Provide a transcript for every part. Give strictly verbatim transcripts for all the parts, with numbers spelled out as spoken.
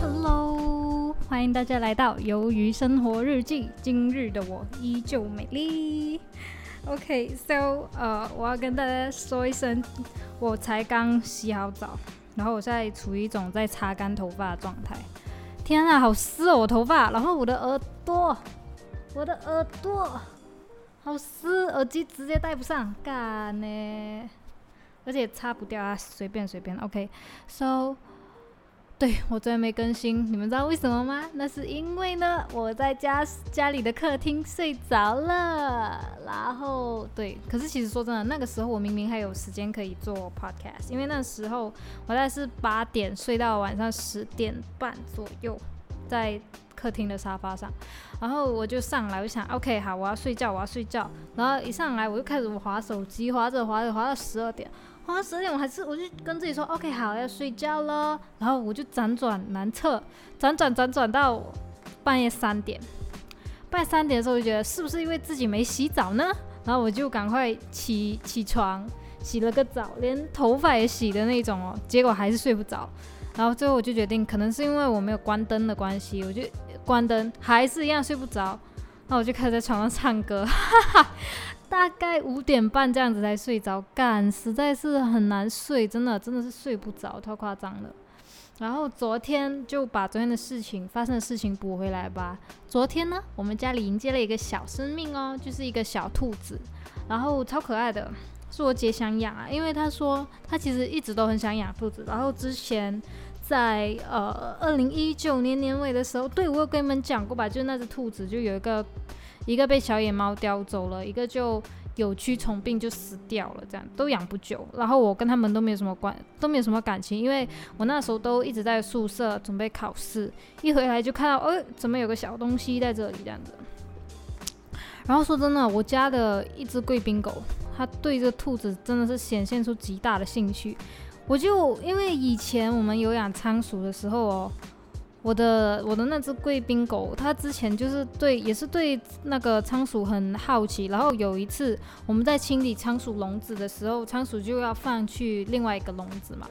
Hello， 欢迎大家来到鱿鱼生活日记。今日的我依旧美丽。OK，so， 呃，我要跟大家说一声，我才刚洗好澡，然后我现在处于一种在擦干头发的状态。天啊，好湿哦，我头发，然后我的耳朵，我的耳朵好湿，耳机直接戴不上，干呢，而且擦不掉啊，随便随便。OK，so。对，我昨天没更新，你们知道为什么吗？那是因为呢，我在家家里的客厅睡着了，然后对，可是其实说真的，那个时候我明明还有时间可以做 podcast， 因为那时候我大概是八点睡到晚上十点半左右，在客厅的沙发上，然后我就上来，我就想 ，OK， 好，我要睡觉，我要睡觉，然后一上来我就开始滑手机，滑着滑着滑到十二点。然后十点我还是我就跟自己说 OK 好要睡觉了，然后我就辗转难测，辗转辗转到半夜三点，半夜三点的时候我就觉得是不是因为自己没洗澡呢？然后我就赶快起起床，洗了个澡，连头发也洗的那种哦，结果还是睡不着。然后最后我就决定，可能是因为我没有关灯的关系，我就关灯还是一样睡不着。那我就开始在床上唱歌，哈哈。大概五点半这样子才睡着，干，实在是很难睡，真的真的是睡不着，太夸张了。然后昨天就把昨天的事情发生的事情补回来吧。昨天呢，我们家里迎接了一个小生命哦，就是一个小兔子，然后超可爱的，是我姐想养啊，因为她说她其实一直都很想养兔子，然后之前。在呃二零一九年年尾的时候，对我有跟你们讲过吧，就是那只兔子就有一个一个被小野猫叼走了，一个就有驱虫病就死掉了，这样都养不久。然后我跟他们都没有什么关，都没有什么感情，因为我那时候都一直在宿舍准备考试，一回来就看到，哎，怎么有个小东西在这里这样子。然后说真的，我家的一只贵宾狗，它对这兔子真的是显现出极大的兴趣。我就因为以前我们有养仓鼠的时候哦，我的我的那只贵宾狗，它之前就是对也是对那个仓鼠很好奇，然后有一次我们在清理仓鼠笼子的时候，仓鼠就要放去另外一个笼子嘛，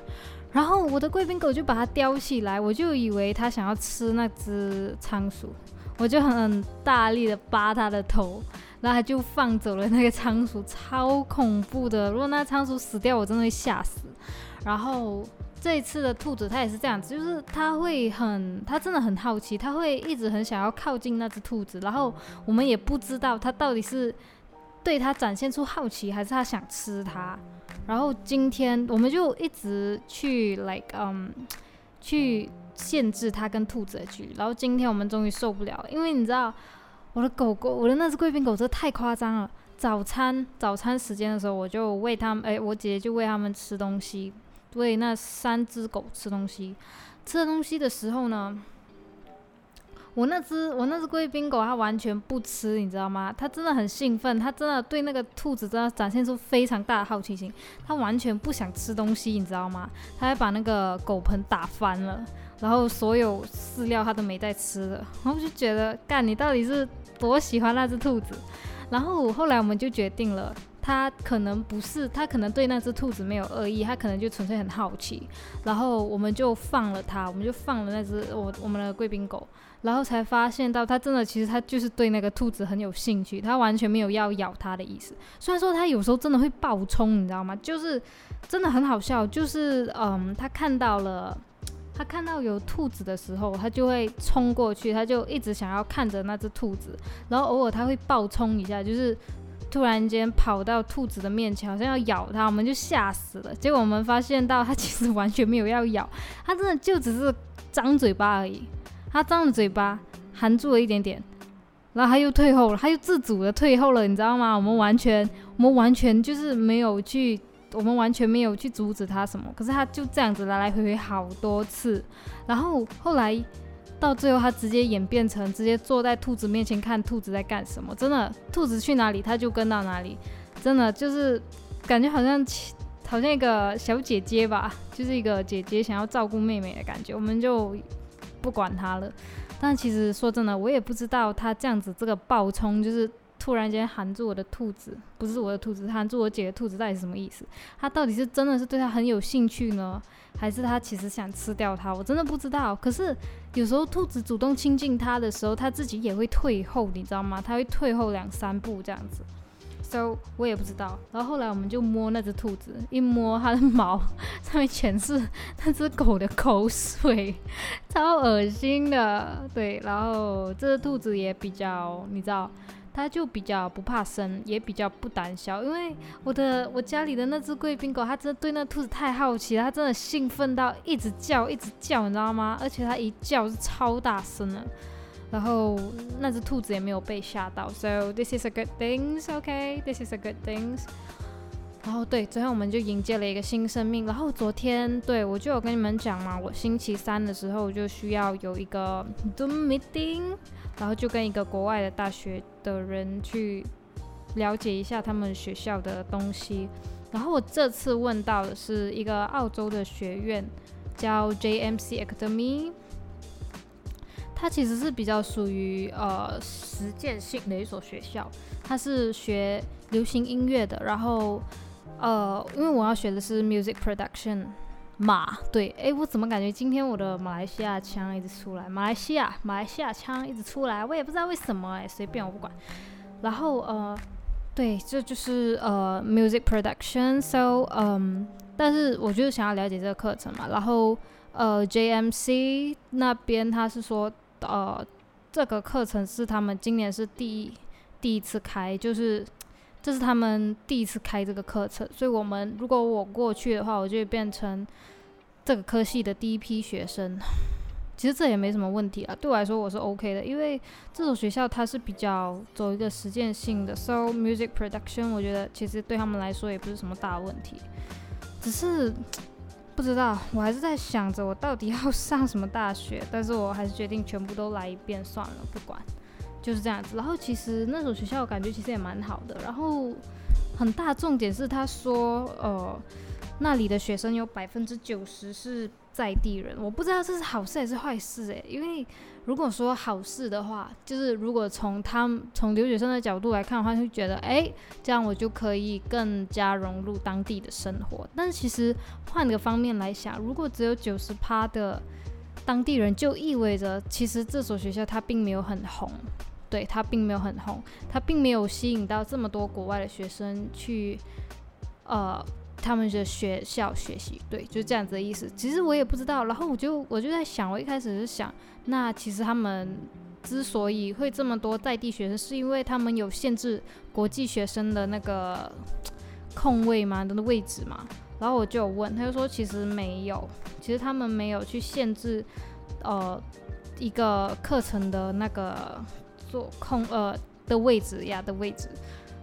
然后我的贵宾狗就把它叼起来，我就以为它想要吃那只仓鼠，我就很大力的扒它的头。然后他就放走了那个仓鼠，超恐怖的。如果那仓鼠死掉，我真的会吓死。然后这一次的兔子，它也是这样子，就是它会很，它真的很好奇，它会一直很想要靠近那只兔子。然后我们也不知道它到底是对它展现出好奇，还是它想吃它。然后今天我们就一直去 like 嗯、um, 去限制它跟兔子的距离。然后今天我们终于受不了，因为你知道。我的狗狗，我的那只贵宾狗真的太夸张了。早餐早餐时间的时候，我就喂他们，哎，我姐姐就喂他们吃东西，喂那三只狗吃东西。吃东西的时候呢，我那只我那只贵宾狗它完全不吃，你知道吗？它真的很兴奋，它真的对那个兔子真的展现出非常大的好奇心，它完全不想吃东西，你知道吗？它还把那个狗盆打翻了，然后所有饲料它都没在吃的，然后我就觉得，干，你到底是？多喜欢那只兔子，然后后来我们就决定了，他可能不是，他可能对那只兔子没有恶意，他可能就纯粹很好奇，然后我们就放了他，我们就放了那只我我们的贵宾狗，然后才发现到他真的其实他就是对那个兔子很有兴趣，他完全没有要咬他的意思，虽然说他有时候真的会暴冲，你知道吗？就是真的很好笑，就是嗯，他看到了。他看到有兔子的时候，他就会冲过去，他就一直想要看着那只兔子，然后偶尔他会暴冲一下，就是突然间跑到兔子的面前，好像要咬它，我们就吓死了。结果我们发现到他其实完全没有要咬，他真的就只是张嘴巴而已，他张着嘴巴含住了一点点，然后他又退后了，他又自主的退后了，你知道吗？我们完全，我们完全就是没有去。我们完全没有去阻止他什么，可是他就这样子来来回回好多次，然后后来到最后他直接演变成直接坐在兔子面前看兔子在干什么，真的，兔子去哪里他就跟到哪里，真的就是感觉好像好像一个小姐姐吧，就是一个姐姐想要照顾妹妹的感觉，我们就不管他了。但其实说真的，我也不知道他这样子这个暴冲就是。突然间含住我的兔子，不是我的兔子，含住我姐的兔子，到底是什么意思？他到底是真的是对他很有兴趣呢，还是他其实想吃掉他？我真的不知道。可是有时候兔子主动亲近他的时候，他自己也会退后，你知道吗？他会退后两三步这样子。So 我也不知道。然后后来我们就摸那只兔子，一摸它的毛上面全是那只狗的口水，超恶心的。对，然后这只兔子也比较，你知道，它就比较不怕生，也比较不胆小。因为我的我家里的那只贵宾狗，它真的对那兔子太好奇了，它真的兴奋到一直叫一直叫，你知道吗？而且它一叫是超大声的。然后那只兔子也没有被吓到 ，so this is a good things, okay, this is a good things。然后对，昨天我们就迎接了一个新生命。然后昨天对我就有跟你们讲嘛，我星期三的时候就需要有一个 Zoom meeting， 然后就跟一个国外的大学的人去了解一下他们学校的东西。然后我这次问到的是一个澳洲的学院，叫 J M C Academy。它其实是比较属于呃实践性的一所学校，它是学流行音乐的，然后呃，因为我要学的是 music production 嘛，对，哎，我怎么感觉今天我的马来西亚腔一直出来，马来西亚马来西亚腔一直出来，我也不知道为什么，哎，随便我不管。然后呃，对，这就是呃 music production， so 嗯、um, ，但是我就是想要了解这个课程嘛，然后呃 J M C 那边他是说。呃，这个课程是他们今年是第一第一次开，就是这是他们第一次开这个课程，所以我们如果我过去的话，我就会变成这个科系的第一批学生。其实这也没什么问题啊，对我来说我是 OK 的，因为这所学校它是比较走一个实践性的 ，so music production 我觉得其实对他们来说也不是什么大问题，只是。不知道，我还是在想着我到底要上什么大学，但是我还是决定全部都来一遍算了，不管，就是这样子。然后其实那所学校我感觉其实也蛮好的，然后很大重点是他说，呃，那里的学生有百分之九十是在地人，我不知道这是好事还是坏事哎，因为如果说好事的话，就是如果从他们从留学生的角度来看的话，就觉得哎，这样我就可以更加融入当地的生活。但是其实换个方面来想，如果只有九十趴的当地人，就意味着其实这所学校它并没有很红，对，它并没有很红，它并没有吸引到这么多国外的学生去，呃。他们的学校学习，对，就是这样子的意思。其实我也不知道，然后我就我就在想，我一开始是想，那其实他们之所以会这么多在地学生，是因为他们有限制国际学生的那个空位嘛，的位置嘛。然后我就有问，他就说其实没有，其实他们没有去限制呃一个课程的那个做空呃的位置呀的位置。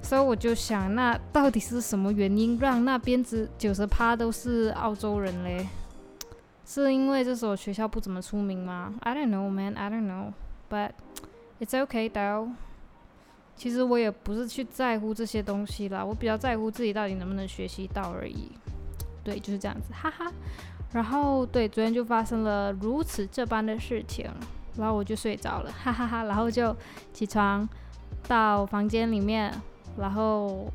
所以我就想，那到底是什么原因让那边只 百分之九十 都是澳洲人嘞？是因为这所学校不怎么出名吗？ I don't know, man, I don't know, but it's okay though. 其实我也不是去在乎这些东西啦，我比较在乎自己到底能不能学习到而已。对，就是这样子，哈哈。然后对，昨天就发生了如此这般的事情，然后我就睡着了，哈哈哈。然后就起床到房间里面。然后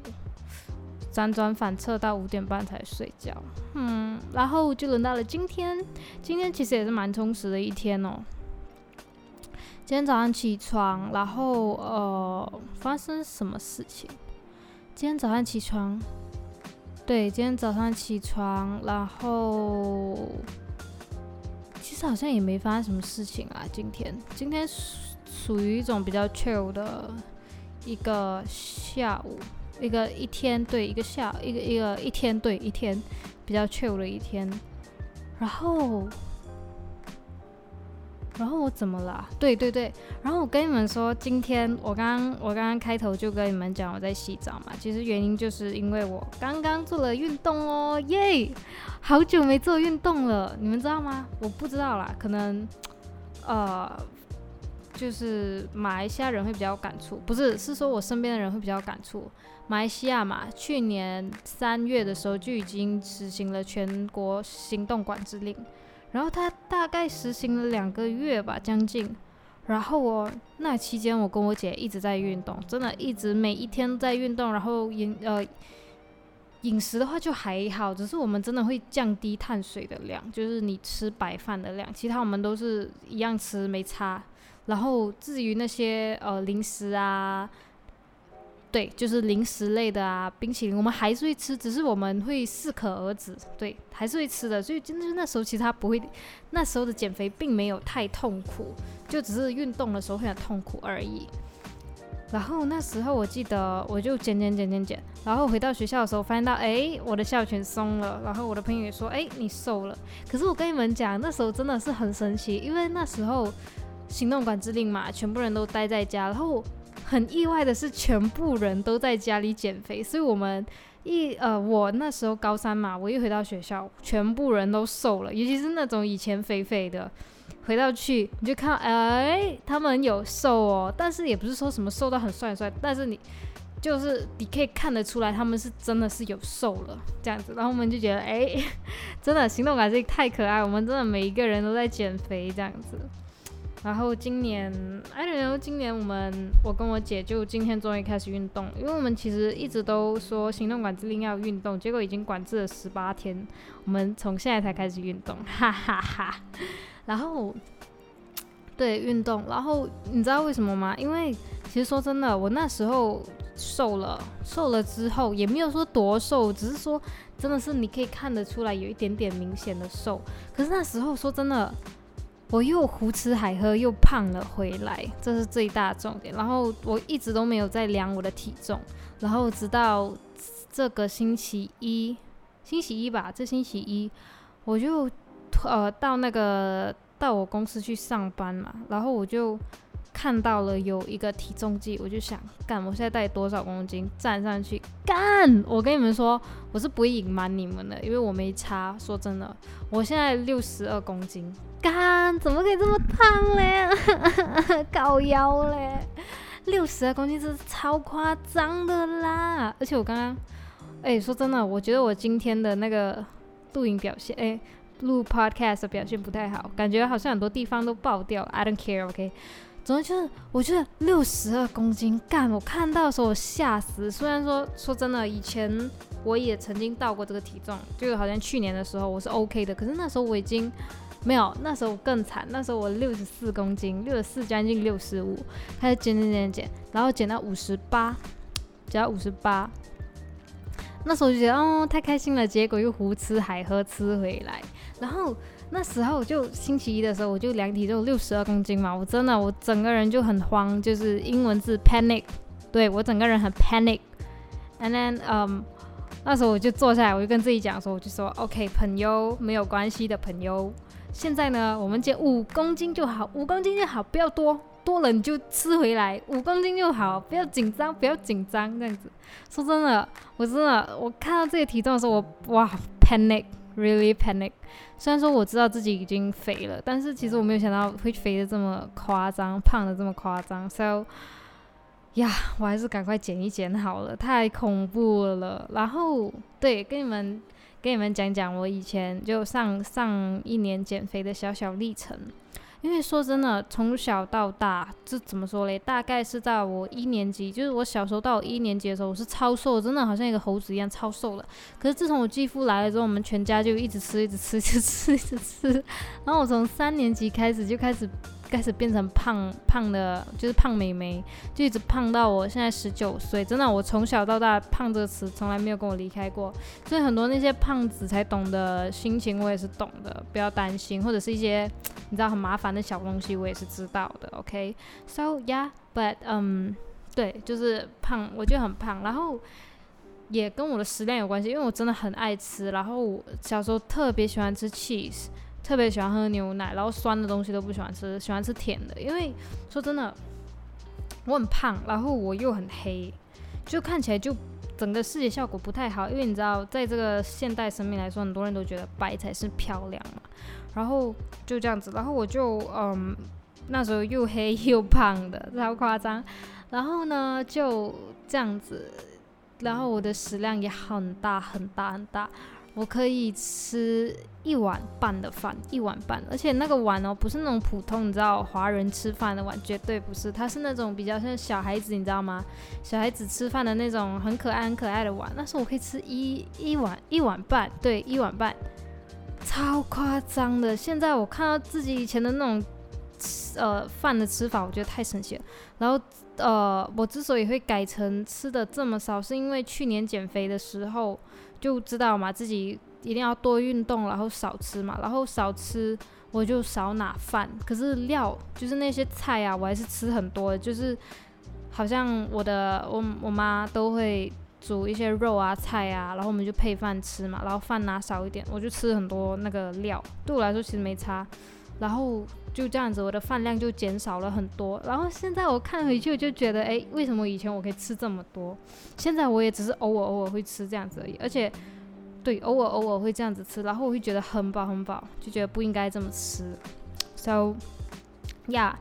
辗转反侧到五点半才睡觉，嗯，然后就轮到了今天。今天其实也是蛮充实的一天哦。今天早上起床，然后呃，发生什么事情？今天早上起床，对，今天早上起床，然后其实好像也没发生什么事情啊。今天，今天属于一种比较 chill 的。一个下午，一个一天，对，一个下，一个一个一天，对，一天，比较 chill 的一天。然后，然后我怎么了？对对对，然后我跟你们说，今天我刚我刚刚开头就跟你们讲我在洗澡嘛，其实原因就是因为我刚刚做了运动哦，耶！好久没做运动了，你们知道吗？我不知道啦，可能，呃。就是马来西亚人会比较有感触，不是，是说我身边的人会比较有感触。马来西亚嘛，去年三月的时候就已经实行了全国行动管制令，然后它大概实行了两个月吧，将近。然后我那期间我跟我姐一直在运动，真的一直每一天在运动，然后饮呃饮食的话就还好，只是我们真的会降低碳水的量，就是你吃白饭的量，其他我们都是一样吃没差。然后至于那些呃零食啊，对，就是零食类的啊，冰淇淋我们还是会吃，只是我们会适可而止，对，还是会吃的。所以真的那时候其实他不会，那时候的减肥并没有太痛苦，就只是运动的时候会很痛苦而已。然后那时候我记得我就减减减减减，然后回到学校的时候发现到，哎，我的下巴松了，然后我的朋友也说，哎，你瘦了。可是我跟你们讲，那时候真的是很神奇，因为那时候行动管制令嘛，全部人都待在家，然后很意外的是全部人都在家里减肥，所以我们一呃我那时候高三嘛，我一回到学校全部人都瘦了，尤其是那种以前肥肥的回到去你就看到，哎，他们有瘦哦，但是也不是说什么瘦到很帅很帅，但是你就是你可以看得出来他们是真的是有瘦了这样子。然后我们就觉得，哎，真的行动管制太可爱，我们真的每一个人都在减肥这样子。然后今年 I don't know 今年我们我跟我姐就今天终于开始运动，因为我们其实一直都说行动管制令要运动，结果已经管制了十八天，我们从现在才开始运动，哈哈哈。然后对运动，然后你知道为什么吗？因为其实说真的，我那时候瘦了瘦了之后也没有说多瘦，只是说真的是你可以看得出来有一点点明显的瘦。可是那时候说真的，我又胡吃海喝又胖了回来，这是最大的重点。然后我一直都没有在量我的体重，然后直到这个星期一星期一吧这星期一我就呃到那个到我公司去上班嘛，然后我就看到了有一个体重计，我就想，干，我现在到底多少公斤？站上去，干！我跟你们说，我是不会隐瞒你们的，因为我没差。说真的，我现在六十二公斤，干，怎么可以这么胖嘞？搞腰嘞！六十二公斤是超夸张的啦！而且我刚刚，哎，说真的，我觉得我今天的那个录影表现，哎，录 podcast 的表现不太好，感觉好像很多地方都爆掉了。I don't care, OK。总之就是，我觉得六十二公斤，干！我看到的时候我吓死。虽然说说真的，以前我也曾经到过这个体重，就好像去年的时候我是 OK 的，可是那时候我已经没有，那时候更惨，那时候我六十四公斤，六十四将近六十五，开始减减减减，然后减到五十八，减到五十八。那时候我就觉得哦太开心了，结果又胡吃海喝吃回来，然后。那时候就星期一的时候，我就量体重六十二公斤嘛，我真的我整个人就很慌，就是英文字 panic， 对我整个人很 panic。And then， 嗯、um, ，那时候我就坐下来，我就跟自己讲说，我就说 ，OK， 朋友，没有关系的，朋友。现在呢，我们减五公斤就好，五公斤就好，不要多，多了你就吃回来，五公斤就好，不要紧张，不要紧张，这样子。说真的，我真的我看到这个体重的时候，我哇 panic。Really panic， 虽然说我知道自己已经肥了，但是其实我没有想到会肥的这么夸张，胖的这么夸张。So， 呀、yeah, ，我还是赶快减一减好了，太恐怖了。然后，对，跟你们跟你们讲讲我以前就上上一年减肥的小小历程。因为说真的，从小到大，这怎么说嘞？大概是在我一年级，就是我小时候到我一年级的时候，我是超瘦，真的好像一个猴子一样超瘦了。可是自从我继父来了之后，我们全家就一直吃，一直吃，一直吃，一直吃。然后我从三年级开始就开始开始变成胖胖的，就是胖妹妹，就一直胖到我现在十九岁。真的，我从小到大胖这个词从来没有跟我离开过，所以很多那些胖子才懂的心情，我也是懂的，不要担心，或者是一些。你知道很麻烦的小东西，我也是知道的。OK， so yeah， but 嗯、um, ，对，就是胖，我就很胖，然后也跟我的食量有关系，因为我真的很爱吃，然后我小时候特别喜欢吃 cheese， 特别喜欢喝牛奶，然后酸的东西都不喜欢吃，喜欢吃甜的，因为说真的，我很胖，然后我又很黑，就看起来就。整个视觉效果不太好，因为你知道，在这个现代审美来说，很多人都觉得白才是漂亮嘛。然后就这样子，然后我就嗯，那时候又黑又胖的，超夸张。然后呢，就这样子，然后我的食量也很大很大很大。我可以吃一碗半的饭，一碗半，而且那个碗哦，不是那种普通你知道华人吃饭的碗，绝对不是，它是那种比较像小孩子你知道吗？小孩子吃饭的那种很可爱很可爱的碗，但是我可以吃一一碗一碗半，对，一碗半，超夸张的。现在我看到自己以前的那种呃饭的吃法，我觉得太神奇了。然后呃，我之所以会改成吃的这么少，是因为去年减肥的时候。就知道嘛，自己一定要多运动，然后少吃嘛，然后少吃我就少拿饭，可是料就是那些菜啊，我还是吃很多的，就是好像我的我我妈都会煮一些肉啊菜啊，然后我们就配饭吃嘛，然后饭拿少一点，我就吃很多那个料，对我来说其实没差，然后就这样子我的饭量就减少了很多。然后现在我看回去我就觉得哎，为什么以前我可以吃这么多，现在我也只是偶尔偶尔会吃这样子而已，而且对偶尔偶尔会这样子吃，然后我会觉得很饱很饱，就觉得不应该这么吃 so yeah，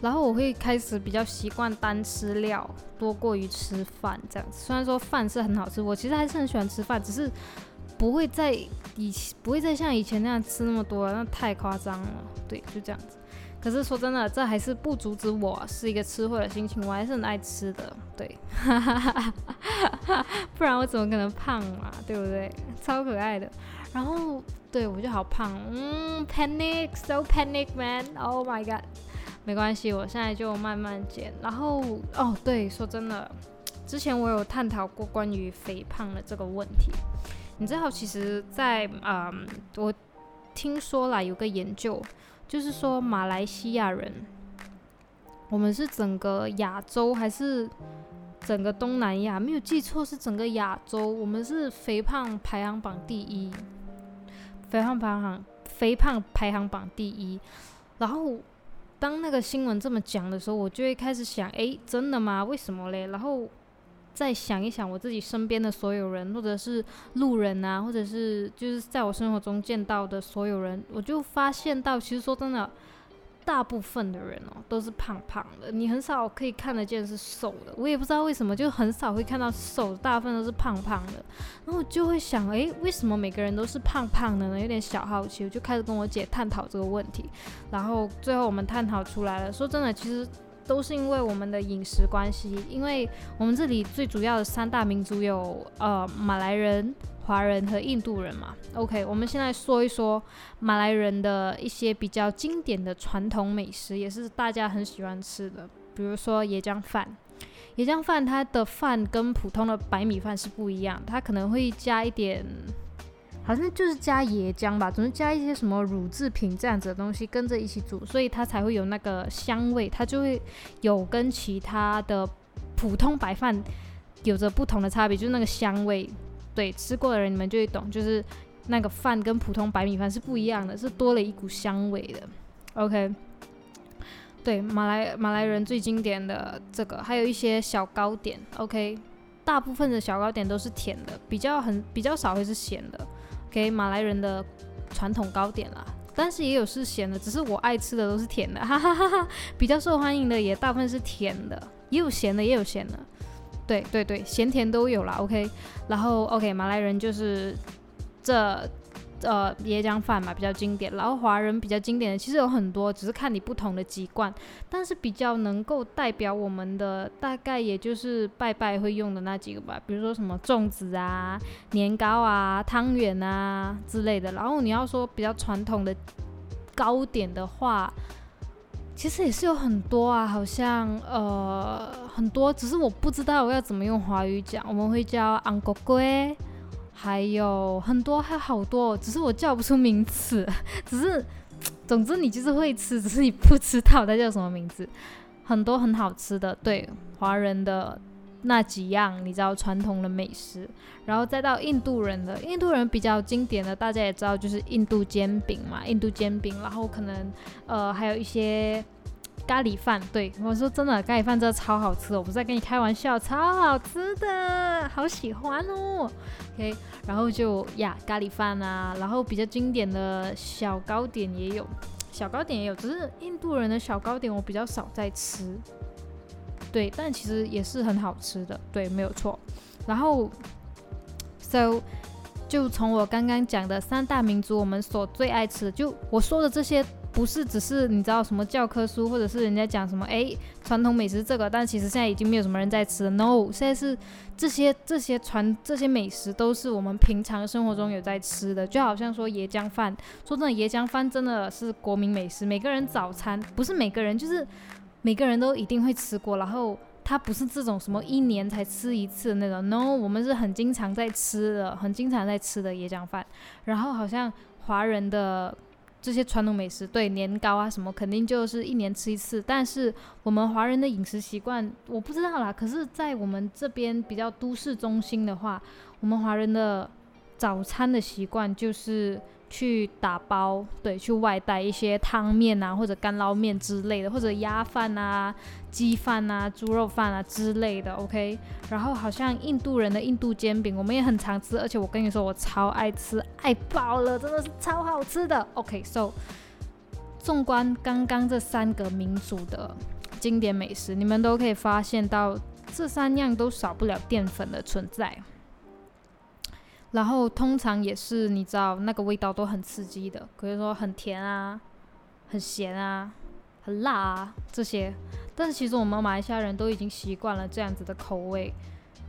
然后我会开始比较习惯单吃料多过于吃饭这样子。虽然说饭是很好吃，我其实还是很喜欢吃饭，只是不会再以不会再像以前那样吃那么多了，那太夸张了。对，就这样子。可是说真的，这还是不阻止我是一个吃货的心情，我还是很爱吃的。对，不然我怎么可能胖嘛？对不对？超可爱的。然后对我就好胖，嗯 ，panic so panic man， oh my god。没关系，我现在就慢慢减。然后哦，对，说真的，之前我有探讨过关于肥胖的这个问题。你知道其实在嗯，我听说啦，有个研究就是说马来西亚人，我们是整个亚洲还是整个东南亚，没有记错是整个亚洲，我们是肥胖排行榜第一，肥胖排行榜肥胖排行榜第一。然后当那个新闻这么讲的时候，我就会开始想，诶，真的吗？为什么嘞？然后再想一想我自己身边的所有人，或者是路人啊，或者是就是在我生活中见到的所有人，我就发现到其实说真的，大部分的人哦都是胖胖的，你很少可以看得见是瘦的，我也不知道为什么，就很少会看到瘦的，大部分都是胖胖的。然后我就会想，诶，为什么每个人都是胖胖的呢？有点小好奇，我就开始跟我姐探讨这个问题，然后最后我们探讨出来了，说真的其实都是因为我们的饮食关系，因为我们这里最主要的三大民族有呃马来人、华人和印度人嘛。OK， 我们现在说一说马来人的一些比较经典的传统美食，也是大家很喜欢吃的，比如说椰浆饭。椰浆饭它的饭跟普通的白米饭是不一样，它可能会加一点，好像就是加椰浆吧，总是加一些什么乳制品这样子的东西跟着一起煮，所以它才会有那个香味，它就会有跟其他的普通白饭有着不同的差别，就是那个香味。对，吃过的人你们就会懂，就是那个饭跟普通白米饭是不一样的，是多了一股香味的。 OK， 对，马来马来人最经典的这个，还有一些小糕点。 OK， 大部分的小糕点都是甜的，比较很比较少会是咸的，给马来人的传统糕点啦，但是也有是咸的，只是我爱吃的都是甜的，哈哈哈哈，比较受欢迎的也大部分是甜的，也有咸的，也有咸的，对对对，咸甜都有啦。 OK， 然后 OK， 马来人就是这呃椰浆饭嘛，比较经典，然后华人比较经典的其实有很多，只是看你不同的籍贯，但是比较能够代表我们的大概也就是拜拜会用的那几个吧，比如说什么粽子啊、年糕啊、汤圆啊之类的。然后你要说比较传统的糕点的话，其实也是有很多啊，好像呃很多，只是我不知道我要怎么用华语讲，我们会叫安国龟，还有很多，还有好多，只是我叫不出名字，只是总之你就是会吃，只是你不知道它叫什么名字。很多很好吃的，对，华人的那几样你知道传统的美食。然后再到印度人的，印度人比较经典的大家也知道，就是印度煎饼嘛，印度煎饼，然后可能呃还有一些咖喱饭。对，我说真的，咖喱饭真的超好吃，我不是在跟你开玩笑，超好吃的，好喜欢哦。 OK， 然后就呀咖喱饭啊，然后比较经典的小糕点也有，小糕点也有，只是印度人的小糕点我比较少在吃，对，但其实也是很好吃的，对，没有错。然后 so 就从我刚刚讲的三大民族我们所最爱吃，就我说的这些不是只是你知道什么教科书或者是人家讲什么诶传统美食这个，但其实现在已经没有什么人在吃了 no 现在是这些这些传这些美食都是我们平常生活中有在吃的，就好像说椰浆饭，说真的椰浆饭真的是国民美食，每个人早餐不是每个人就是每个人都一定会吃过，然后它不是这种什么一年才吃一次的那种 no 我们是很经常在吃的很经常在吃的椰浆饭。然后好像华人的这些传统美食，对年糕啊什么肯定就是一年吃一次，但是我们华人的饮食习惯我不知道啦，可是在我们这边比较都市中心的话，我们华人的早餐的习惯就是去打包，对，去外带一些汤面啊或者干捞面之类的，或者鸭饭啊鸡饭啊猪肉饭啊之类的 OK。 然后好像印度人的印度煎饼我们也很常吃，而且我跟你说我超爱吃，爱爆了，真的是超好吃的 OK。 so 纵观刚刚这三个民族的经典美食，你们都可以发现到这三样都少不了淀粉的存在，然后通常也是你知道那个味道都很刺激的，比如说很甜啊很咸啊很辣啊这些，但是其实我们马来西亚人都已经习惯了这样子的口味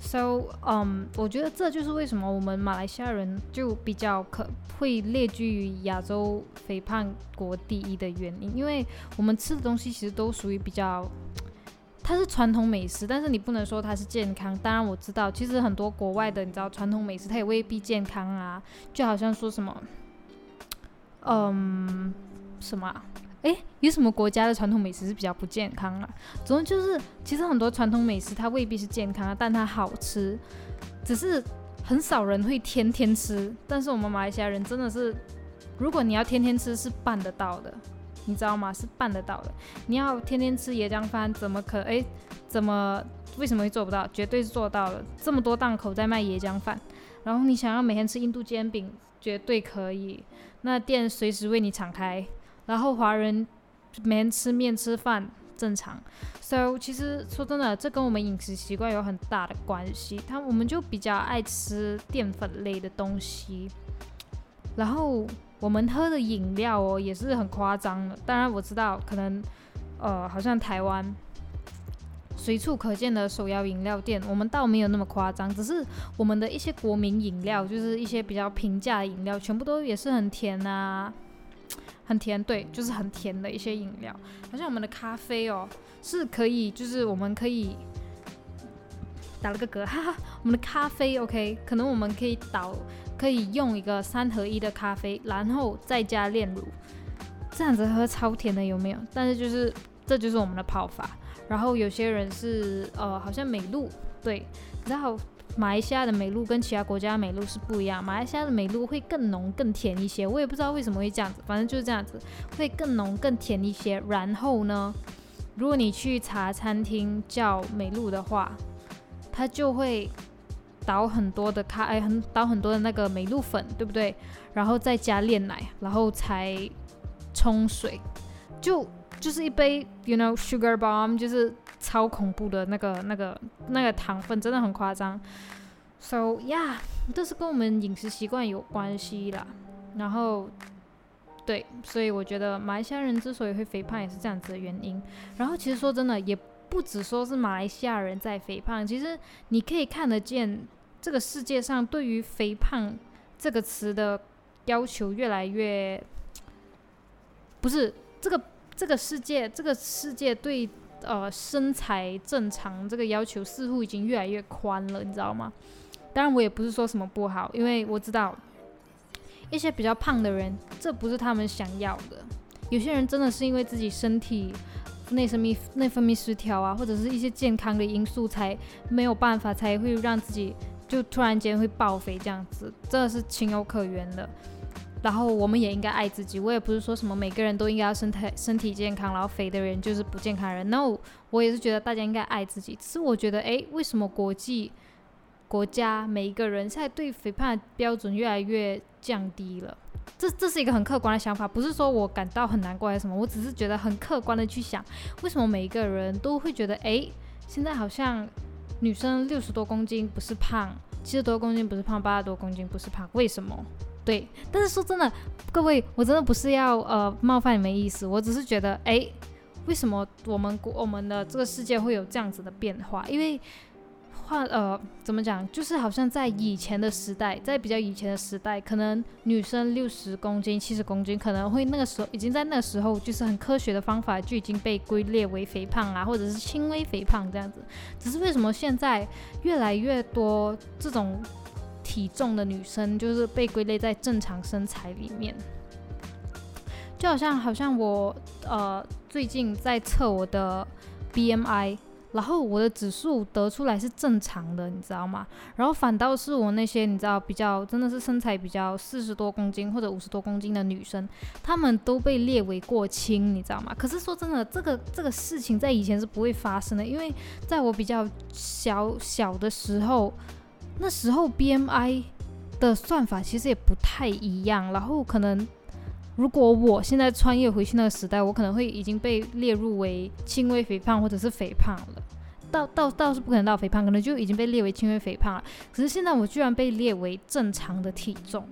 so、um, 我觉得这就是为什么我们马来西亚人就比较可会列居于亚洲肥胖国第一的原因，因为我们吃的东西其实都属于比较它是传统美食，但是你不能说它是健康。当然我知道其实很多国外的你知道传统美食它也未必健康啊，就好像说什么嗯什么啊诶有什么国家的传统美食是比较不健康啊，总之就是其实很多传统美食它未必是健康啊，但它好吃，只是很少人会天天吃，但是我们马来西亚人真的是如果你要天天吃是办得到的，你知道吗？是办得到的。你要天天吃椰浆饭，怎么可？哎，怎么？为什么会做不到？绝对是做到了。这么多档口在卖椰浆饭，然后你想要每天吃印度煎饼，绝对可以。那店随时为你敞开。然后华人每天吃面吃饭正常。So 其实说真的，这跟我们饮食习惯有很大的关系。他我们就比较爱吃淀粉类的东西，然后。我们喝的饮料哦也是很夸张的，当然我知道可能呃好像台湾随处可见的手摇饮料店我们倒没有那么夸张，只是我们的一些国民饮料就是一些比较平价的饮料全部都也是很甜啊很甜，对就是很甜的一些饮料，好像我们的咖啡哦是可以就是我们可以打了个嗝哈哈，我们的咖啡 OK 可能我们可以倒可以用一个三合一的咖啡，然后再加炼乳，这样子喝超甜的有没有？但是就是这就是我们的泡法。然后有些人是呃，好像美露，对，然后马来西亚的美露跟其他国家的美露是不一样，马来西亚的美露会更浓更甜一些，我也不知道为什么会这样子，反正就是这样子，会更浓更甜一些。然后呢，如果你去茶餐厅叫美露的话，它就会。倒很多的咖，哎，很倒很多的那个美露粉，对不对？然后再加炼奶，然后才冲水，就就是一杯 ，you know sugar bomb， 就是超恐怖的那个那个那个糖分，真的很夸张。So yeah， 这是跟我们饮食习惯有关系啦。然后对，所以我觉得马来西亚人之所以会肥胖也是这样子的原因。然后其实说真的也。不只说是马来西亚人在肥胖，其实你可以看得见这个世界上对于肥胖这个词的要求越来越不是这个这个世界这个世界对呃身材正常这个要求似乎已经越来越宽了，你知道吗？当然我也不是说什么不好，因为我知道一些比较胖的人这不是他们想要的，有些人真的是因为自己身体内分泌内分泌失调啊，或者是一些健康的因素才没有办法，才会让自己就突然间会爆肥这样子，这是情有可原的。然后我们也应该爱自己，我也不是说什么每个人都应该要身体身体健康，然后肥的人就是不健康人。那我也是觉得大家应该爱自己，只是我觉得哎，为什么国际国家每一个人现在对肥胖的标准越来越降低了？这, 这是一个很客观的想法，不是说我感到很难过还是什么，我只是觉得很客观的去想，为什么每一个人都会觉得哎，现在好像女生六十多公斤不是胖，七十多公斤不是胖，八十多公斤不是胖，为什么？对，但是说真的，各位，我真的不是要呃冒犯你们意思，我只是觉得，哎，为什么我们我们的这个世界会有这样子的变化？因为话呃怎么讲，就是好像在以前的时代，在比较以前的时代，可能女生六十公斤、七十公斤，可能会那个时候已经在那个时候就是很科学的方法就已经被归列为肥胖啊，或者是轻微肥胖这样子。只是为什么现在越来越多这种体重的女生就是被归类在正常身材里面，就好像好像我呃最近在测我的 B M I， 然后我的指数得出来是正常的，你知道吗？然后反倒是我那些你知道比较真的是身材比较四十多公斤或者五十多公斤的女生，她们都被列为过轻，你知道吗？可是说真的，这个这个事情在以前是不会发生的，因为在我比较小小的时候。那时候 B M I 的算法其实也不太一样，然后可能如果我现在穿越回去那个时代，我可能会已经被列入为轻微肥胖或者是肥胖了，倒倒倒是不可能到肥胖，可能就已经被列为轻微肥胖了。可是现在我居然被列为正常的体重，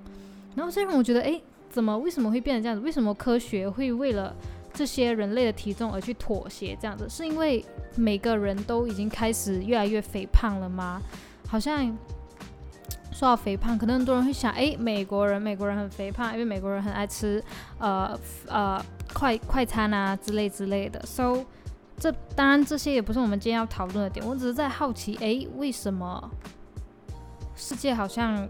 然后这让我觉得，哎，怎么为什么会变成这样子？为什么科学会为了这些人类的体重而去妥协这样子？是因为每个人都已经开始越来越肥胖了吗？好像说到肥胖，可能很多人会想，哎，美国人美国人很肥胖，因为美国人很爱吃呃呃快快餐啊之类之类的。So 这当然这些也不是我们今天要讨论的点，我只是在好奇，哎，为什么世界好像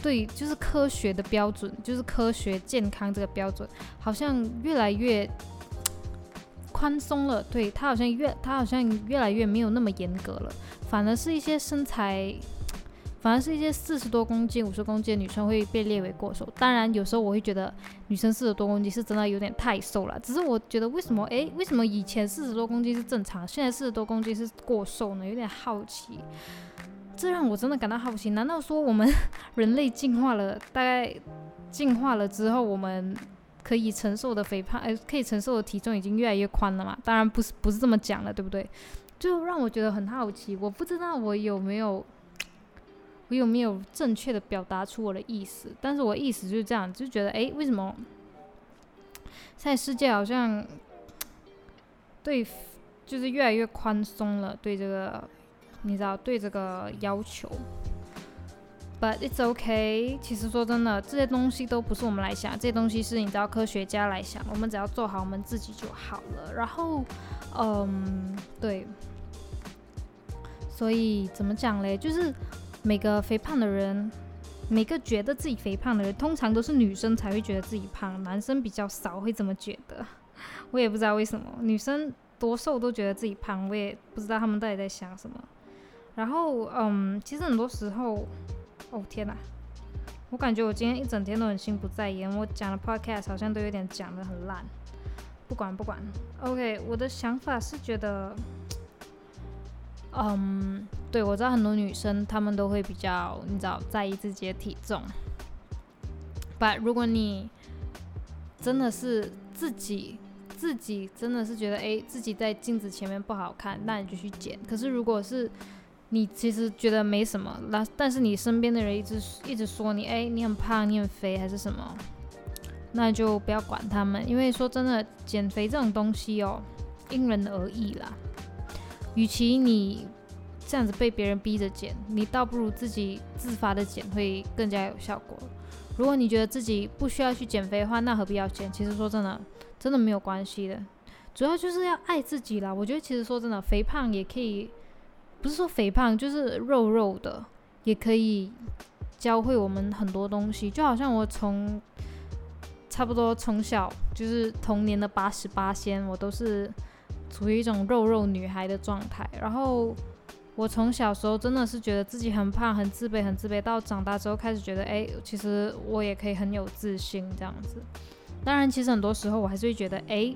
对就是科学的标准，就是科学健康这个标准，好像越来越宽松了，对，它好像越它好像越来越没有那么严格了，反而是一些身材。反而是一些四十多公斤、五十公斤的女生会被列为过瘦。当然，有时候我会觉得女生四十多公斤是真的有点太瘦了。只是我觉得为什么，哎，为什么以前四十多公斤是正常，现在四十多公斤是过瘦呢？有点好奇，这让我真的感到好奇。难道说我们人类进化了，大概进化了之后，我们可以承受的肥胖，哎，可以承受的体重已经越来越宽了嘛？当然不是，不是这么讲的，对不对？就让我觉得很好奇，我不知道我有没有。我有没有正确的表达出我的意思？但是我的意思就是这样，就觉得，哎，为什么现在世界好像对就是越来越宽松了，对这个你知道对这个要求。But it's okay。其实说真的，这些东西都不是我们来想，这些东西是你知道科学家来想，我们只要做好我们自己就好了。然后，嗯，对，所以怎么讲嘞？就是。每个肥胖的人，每个觉得自己肥胖的人，通常都是女生才会觉得自己胖，男生比较少会这么觉得。我也不知道为什么，女生多瘦都觉得自己胖，我也不知道他们到底在想什么。然后，嗯，其实很多时候，哦天哪，我感觉我今天一整天都很心不在焉，我讲的 podcast 好像都有点讲得很烂。不管不管 ，OK， 我的想法是觉得。嗯、um, ，对，我知道很多女生她们都会比较，你知道，在意自己的体重。但如果你真的是自己自己真的是觉得，哎，自己在镜子前面不好看，那你就去减。可是如果是你其实觉得没什么，但是你身边的人一直一直说你，哎，你很胖，你很肥，还是什么，那就不要管他们，因为说真的，减肥这种东西哦，因人而异啦。与其你这样子被别人逼着减，你倒不如自己自发的减会更加有效果。如果你觉得自己不需要去减肥的话，那何必要减？其实说真的，真的没有关系的。主要就是要爱自己啦。我觉得其实说真的，肥胖也可以，不是说肥胖就是肉肉的，也可以教会我们很多东西。就好像我从差不多从小就是童年的八十八仙，我都是。处于一种肉肉女孩的状态，然后我从小时候真的是觉得自己很胖，很自卑，很自卑。到长大之后开始觉得，哎，其实我也可以很有自信这样子。当然，其实很多时候我还是会觉得，哎，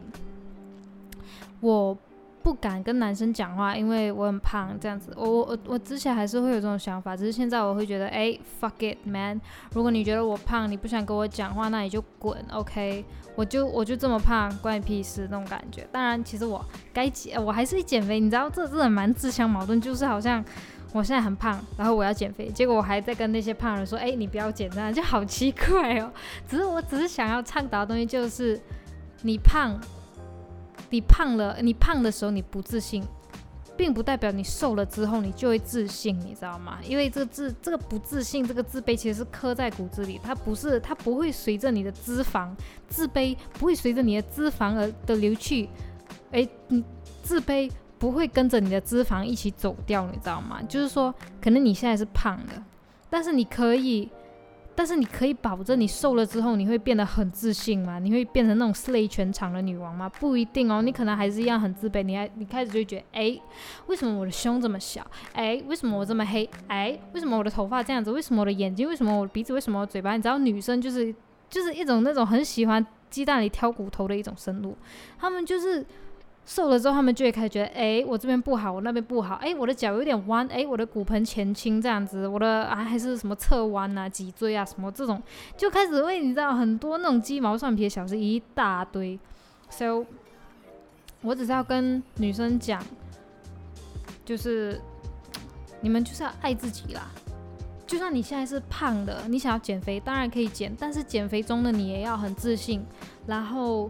我不敢跟男生讲话，因为我很胖这样子。我我我之前还是会有这种想法，只是现在我会觉得，哎 ，fuck it man， 如果你觉得我胖，你不想跟我讲话，那你就滚 ，OK？ 我就我就这么胖，关你屁事那种感觉。当然，其实我该减，我还是减肥，你知道，这真的蛮自相矛盾，就是好像我现在很胖，然后我要减肥，结果我还在跟那些胖人说，哎，你不要减啊，就好奇怪哦。只是我只是想要倡导的东西就是，你胖，你胖了，你胖的时候你不自信，并不代表你瘦了之后你就会自信，你知道吗？因为这个自这个不自信，这个自卑其实是刻在骨子里，它不是它不会随着你的脂肪，自卑不会随着你的脂肪而的流去，哎，你自卑不会跟着你的脂肪一起走掉，你知道吗？就是说，可能你现在是胖的，但是你可以。但是你可以保证你瘦了之后你会变得很自信吗？你会变成那种slay全场的女王吗？不一定哦，你可能还是一样很自卑， 你, 还你开始就会觉得，哎，为什么我的胸这么小？哎，为什么我这么黑？哎，为什么我的头发这样子？为什么我的眼睛？为什么我的鼻子？为什么我的嘴巴？你知道女生就是就是一种那种很喜欢鸡蛋里挑骨头的一种生物，她们就是瘦了之后，他们就会开始觉得，哎，我这边不好，我那边不好，哎，我的脚有点弯，哎，我的骨盆前倾这样子，我的啊还是什么侧弯啊、脊椎啊什么这种，就开始会你知道很多那种鸡毛蒜皮的小事一大堆。So， 我只是要跟女生讲，就是你们就是要爱自己啦。就算你现在是胖的，你想要减肥，当然可以减，但是减肥中的你也要很自信，然后。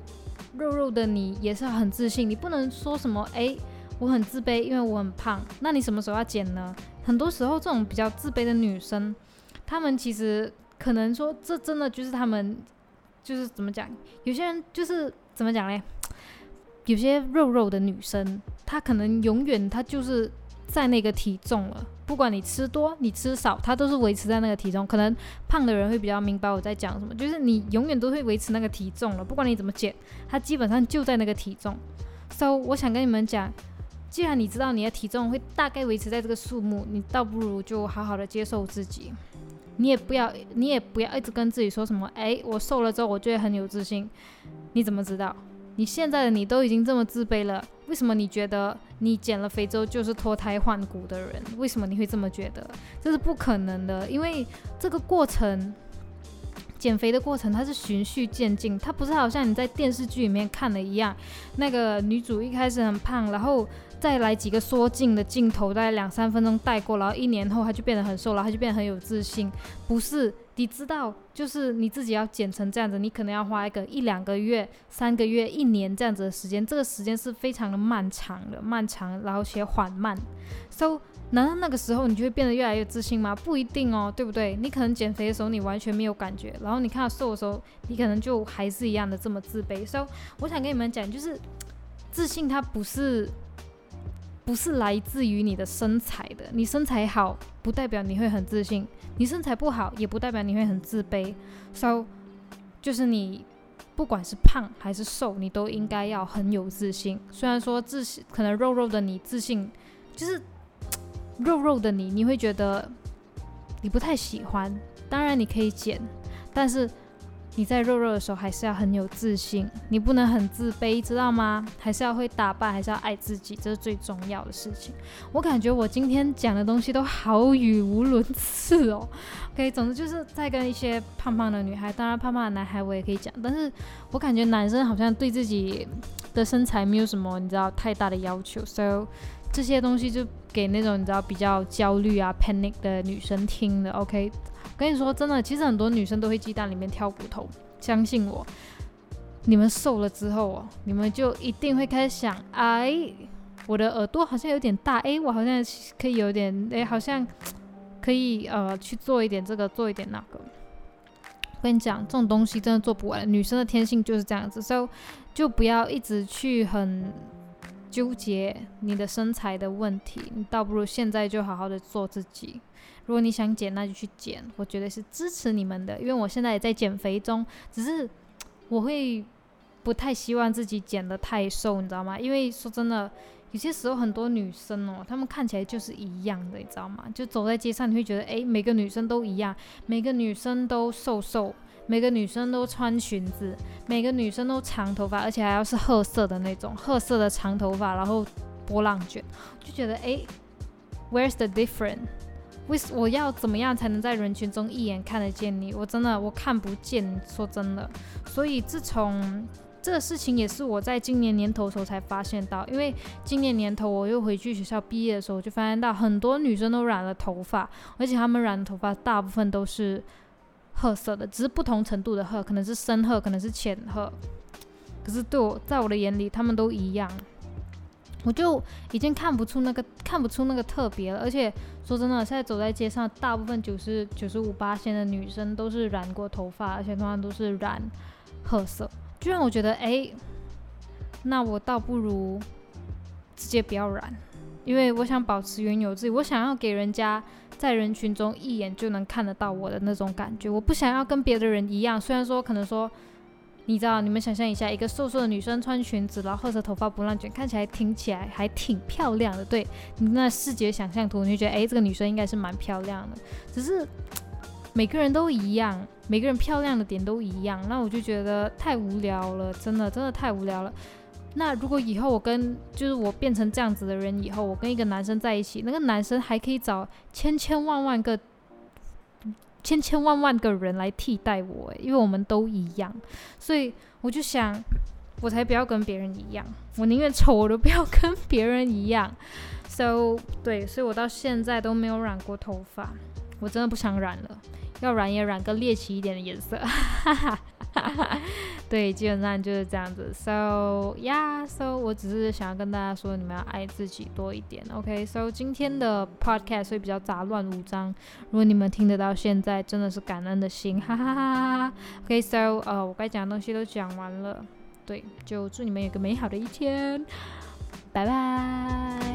肉肉的你也是很自信，你不能说什么哎，我很自卑，因为我很胖。那你什么时候要减呢？很多时候，这种比较自卑的女生，她们其实可能说，这真的就是她们，就是怎么讲？有些人就是怎么讲嘞？有些肉肉的女生，她可能永远她就是在那个体重了，不管你吃多你吃少，她都是维持在那个体重。可能胖的人会比较明白我在讲什么，就是你永远都会维持那个体重了，不管你怎么减，她基本上就在那个体重。 So 我想跟你们讲，既然你知道你的体重会大概维持在这个数目，你倒不如就好好的接受自己，你也不要你也不要一直跟自己说什么，哎，我瘦了之后我就会很有自信。你怎么知道你现在的你都已经这么自卑了，为什么你觉得你减了肥之后就是脱胎换骨的人？为什么你会这么觉得？这是不可能的，因为这个过程，减肥的过程，它是循序渐进，它不是好像你在电视剧里面看的一样，那个女主一开始很胖，然后再来几个缩镜的镜头，大概两三分钟带过，然后一年后她就变得很瘦，然后她就变得很有自信。不是，你知道，就是你自己要减成这样子，你可能要花一个一两个月、三个月、一年这样子的时间，这个时间是非常的漫长的，漫长，然后且缓慢。So， 难道那个时候你就会变得越来越自信吗？不一定哦，对不对？你可能减肥的时候你完全没有感觉，然后你看到瘦的时候，你可能就还是一样的这么自卑。So， 我想跟你们讲，就是自信它不是。不是来自于你的身材的，你身材好不代表你会很自信，你身材不好也不代表你会很自卑。 So 就是你不管是胖还是瘦，你都应该要很有自信。虽然说自信可能肉肉的你自信就是肉肉的你你会觉得你不太喜欢，当然你可以减，但是你在肉肉的时候还是要很有自信，你不能很自卑，知道吗？还是要会打扮，还是要爱自己，这是最重要的事情。我感觉我今天讲的东西都好语无伦次哦。OK， 总之就是在跟一些胖胖的女孩，当然胖胖的男孩我也可以讲，但是我感觉男生好像对自己的身材没有什么你知道太大的要求，所以这些东西就给那种你知道比较焦虑啊 panic 的女生听的。 OK，我跟你说真的，其实很多女生都会鸡蛋里面挑骨头，相信我，你们瘦了之后哦，你们就一定会开始想，哎，我的耳朵好像有点大，哎，我好像可以有点，哎，好像可以呃去做一点这个，做一点那个。我跟你讲，这种东西真的做不完，女生的天性就是这样子，所以就不要一直去很纠结你的身材的问题，你倒不如现在就好好的做自己。如果你想减，那就去减，我绝对是支持你们的，因为我现在也在减肥中，只是我会不太希望自己减得太瘦，你知道吗？因为说真的，有些时候很多女生哦，她们看起来就是一样的，你知道吗？就走在街上，你会觉得，哎，每个女生都一样，每个女生都瘦瘦，每个女生都穿裙子，每个女生都长头发，而且还要是褐色的那种，褐色的长头发，然后波浪卷，就觉得，哎 ，Where's the difference？我要怎么样才能在人群中一眼看得见你？我真的我看不见，说真的。所以自从这个事情也是我在今年年头的时候才发现到，因为今年年头我又回去学校毕业的时候，就发现到很多女生都染了头发，而且她们染的头发大部分都是褐色的，只是不同程度的褐，可能是深褐，可能是浅褐，可是对我在我的眼里她们都一样，我就已经看不出那个看不出那个特别了。而且说真的，现在走在街上，大部分 百分之九十五 的女生都是染过头发，而且通常都是染褐色，就让我觉得哎，那我倒不如直接不要染，因为我想保持原有自己，我想要给人家在人群中一眼就能看得到我的那种感觉，我不想要跟别的人一样。虽然说可能说你知道，你们想象一下，一个瘦瘦的女生穿裙子，然后褐色头发不乱卷，看起来听起来还挺漂亮的，对，你那视觉想象图你就觉得哎，这个女生应该是蛮漂亮的。只是每个人都一样，每个人漂亮的点都一样，那我就觉得太无聊了，真的真的太无聊了。那如果以后我跟就是我变成这样子的人以后，我跟一个男生在一起，那个男生还可以找千千万万个千千万万个人来替代我，因为我们都一样。所以我就想，我才不要跟别人一样，我宁愿丑我都不要跟别人一样。 So 对，所以我到现在都没有染过头发，我真的不想染了，要染也染个猎奇一点的颜色对，基本上就是这样子。 So yeah So 我只是想要跟大家说，你们要爱自己多一点， OK。 So 今天的 podcast 会比较杂乱无章，如果你们听得到现在，真的是感恩的心，哈哈哈哈。 OK So、呃、我该讲的东西都讲完了，对，就祝你们有个美好的一天，拜拜。